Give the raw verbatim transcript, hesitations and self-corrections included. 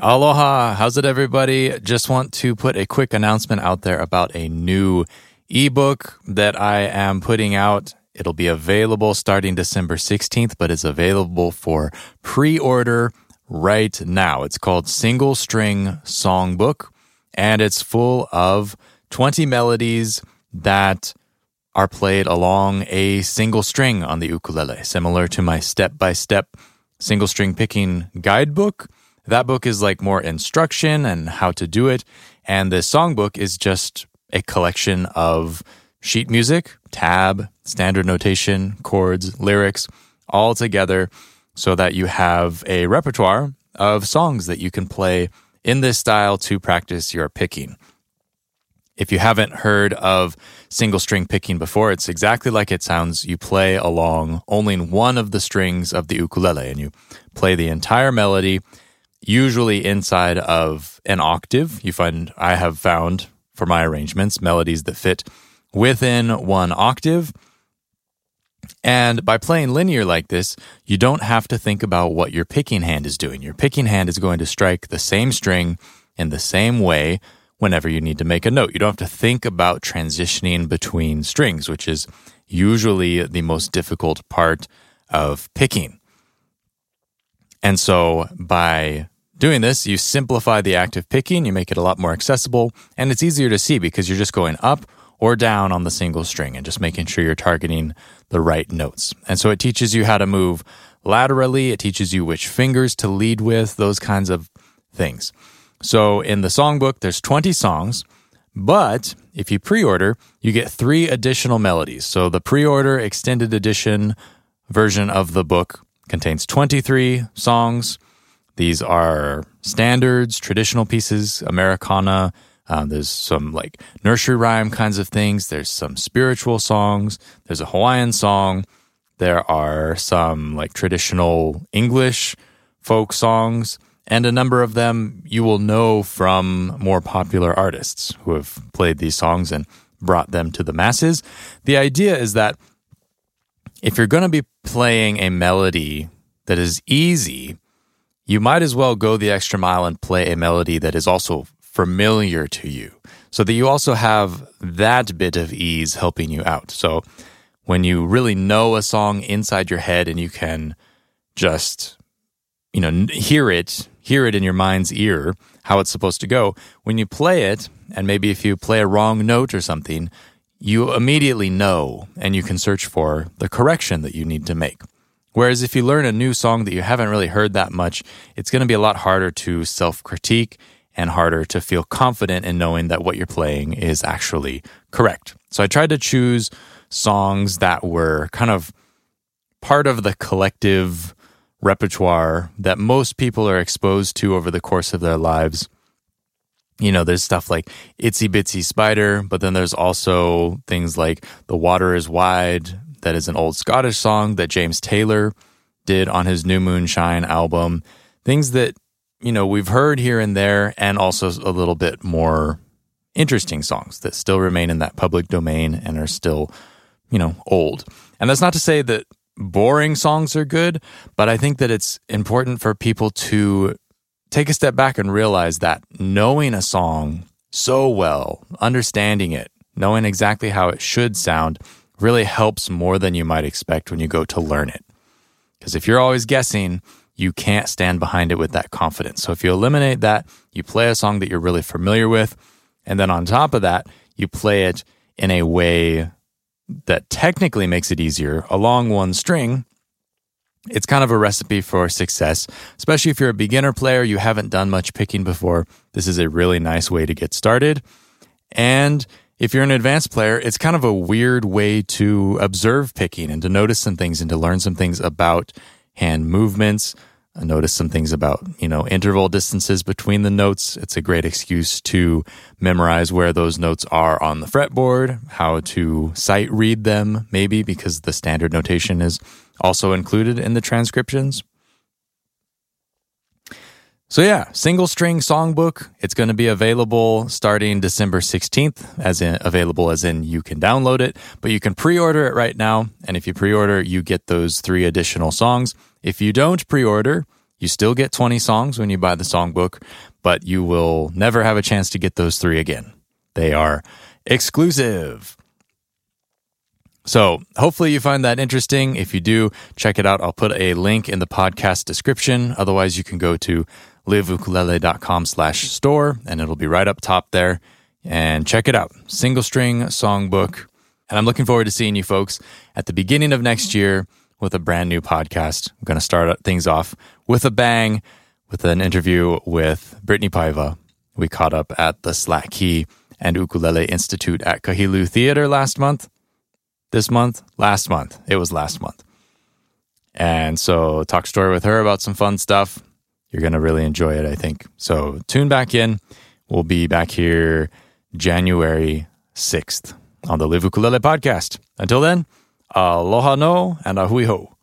Aloha. How's it, everybody? Just want to put a quick announcement out there about a new ebook that I am putting out. It'll be available starting December sixteenth, but it's available for pre-order right now. It's called Single String Songbook, and it's full of twenty melodies that are played along a single string on the ukulele, similar to my step-by-step single string picking guidebook. That book is like more instruction and how to do it, and the songbook is just a collection of sheet music, tab, standard notation, chords, lyrics, all together so that you have a repertoire of songs that you can play in this style to practice your picking. If you haven't heard of single string picking before, it's exactly like it sounds. You play along only one of the strings of the ukulele, and you play the entire melody, usually inside of an octave. You find, I have found for my arrangements, melodies that fit within one octave. And by playing linear like this, you don't have to think about what your picking hand is doing. Your picking hand is going to strike the same string in the same way whenever you need to make a note. You don't have to think about transitioning between strings, which is usually the most difficult part of picking. And so by doing this, you simplify the act of picking, you make it a lot more accessible, and it's easier to see because you're just going up or down on the single string and just making sure you're targeting the right notes. And so it teaches you how to move laterally, it teaches you which fingers to lead with, those kinds of things. So in the songbook, there's twenty songs, but if you pre-order, you get three additional melodies. So the pre-order extended edition version of the book contains twenty-three songs. These are standards, traditional pieces, Americana. Um, there's some like nursery rhyme kinds of things. There's some spiritual songs. There's a Hawaiian song. There are some like traditional English folk songs. And a number of them you will know from more popular artists who have played these songs and brought them to the masses. The idea is that if you're going to be playing a melody that is easy, you might as well go the extra mile and play a melody that is also familiar to you, so that you also have that bit of ease helping you out. So when you really know a song inside your head and you can just, you know, hear it, hear it in your mind's ear, how it's supposed to go, when you play it, and maybe if you play a wrong note or something, you immediately know and you can search for the correction that you need to make. Whereas if you learn a new song that you haven't really heard that much, it's going to be a lot harder to self-critique and harder to feel confident in knowing that what you're playing is actually correct. So I tried to choose songs that were kind of part of the collective repertoire that most people are exposed to over the course of their lives. You know, there's stuff like Itsy Bitsy Spider, but then there's also things like The Water is Wide, that is an old Scottish song that James Taylor did on his New Moonshine album. Things that, you know, we've heard here and there, and also a little bit more interesting songs that still remain in that public domain and are still, you know, old. And that's not to say that boring songs are good, but I think that it's important for people to take a step back and realize that knowing a song so well, understanding it, knowing exactly how it should sound, really helps more than you might expect when you go to learn it. Because if you're always guessing, you can't stand behind it with that confidence. So if you eliminate that, you play a song that you're really familiar with, and then on top of that, you play it in a way that technically makes it easier along one string, it's kind of a recipe for success, especially if you're a beginner player, you haven't done much picking before. This is a really nice way to get started. And if you're an advanced player, it's kind of a weird way to observe picking and to notice some things and to learn some things about hand movements. I notice some things about, you know, interval distances between the notes. It's a great excuse to memorize where those notes are on the fretboard, how to sight read them, maybe, because the standard notation is also included in the transcriptions. So yeah, Single String Songbook. It's going to be available starting December sixteenth, as in available as in you can download it, but you can pre-order it right now. And if you pre-order, you get those three additional songs. If you don't pre-order, You still get twenty songs when you buy the songbook, but you will never have a chance to get those three again. They are exclusive. So hopefully you find that interesting. If you do, check it out. I'll put a link in the podcast description. Otherwise, you can go to liveukulele.com slash store, and it'll be right up top there. And check it out. Single String Songbook. And I'm looking forward to seeing you folks at the beginning of next year with a brand new podcast. I'm going to start things off with a bang with an interview with Brittany Paiva. We caught up at the Slack Key and Ukulele Institute at Kahilu Theater last month. This month? Last month. It was last month. And so talk story with her about some fun stuff. You're going to really enjoy it, I think. So tune back in. We'll be back here January sixth on the Live Ukulele podcast. Until then, aloha no and ahui ho.